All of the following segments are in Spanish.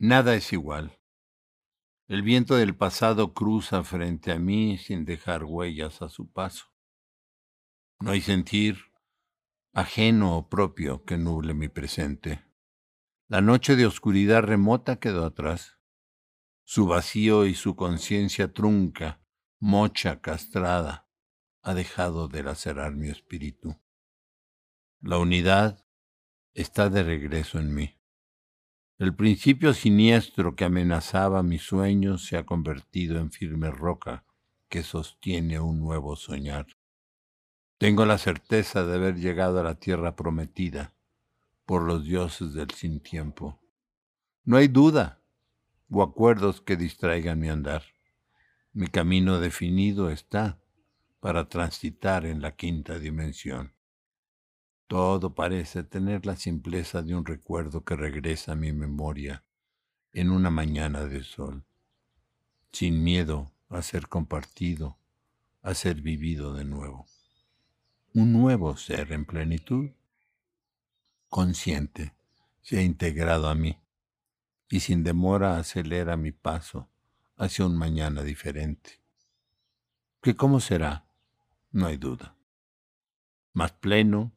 Nada es igual. El viento del pasado cruza frente a mí sin dejar huellas a su paso. No hay sentir, ajeno o propio, que nuble mi presente. La noche de oscuridad remota quedó atrás. Su vacío y su conciencia trunca, mocha castrada, ha dejado de lacerar mi espíritu. La unidad está de regreso en mí. El principio siniestro que amenazaba mis sueños se ha convertido en firme roca que sostiene un nuevo soñar. Tengo la certeza de haber llegado a la tierra prometida por los dioses del sin tiempo. No hay duda o acuerdos que distraigan mi andar. Mi camino definido está para transitar en la quinta dimensión. Todo parece tener la simpleza de un recuerdo que regresa a mi memoria en una mañana de sol, sin miedo a ser compartido, a ser vivido de nuevo. Un nuevo ser en plenitud, consciente, se ha integrado a mí y sin demora acelera mi paso hacia un mañana diferente. ¿Qué cómo será? No hay duda. Más pleno,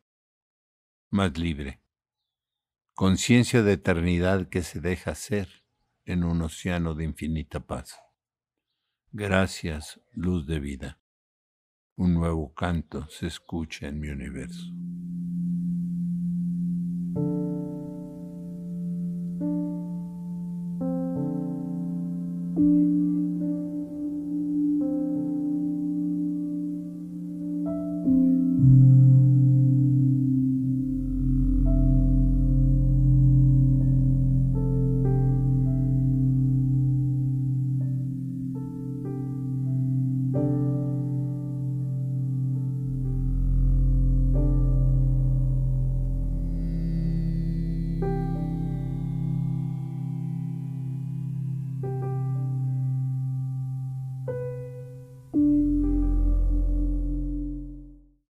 más libre, conciencia de eternidad que se deja ser en un océano de infinita paz. Gracias, luz de vida. Un nuevo canto se escucha en mi universo.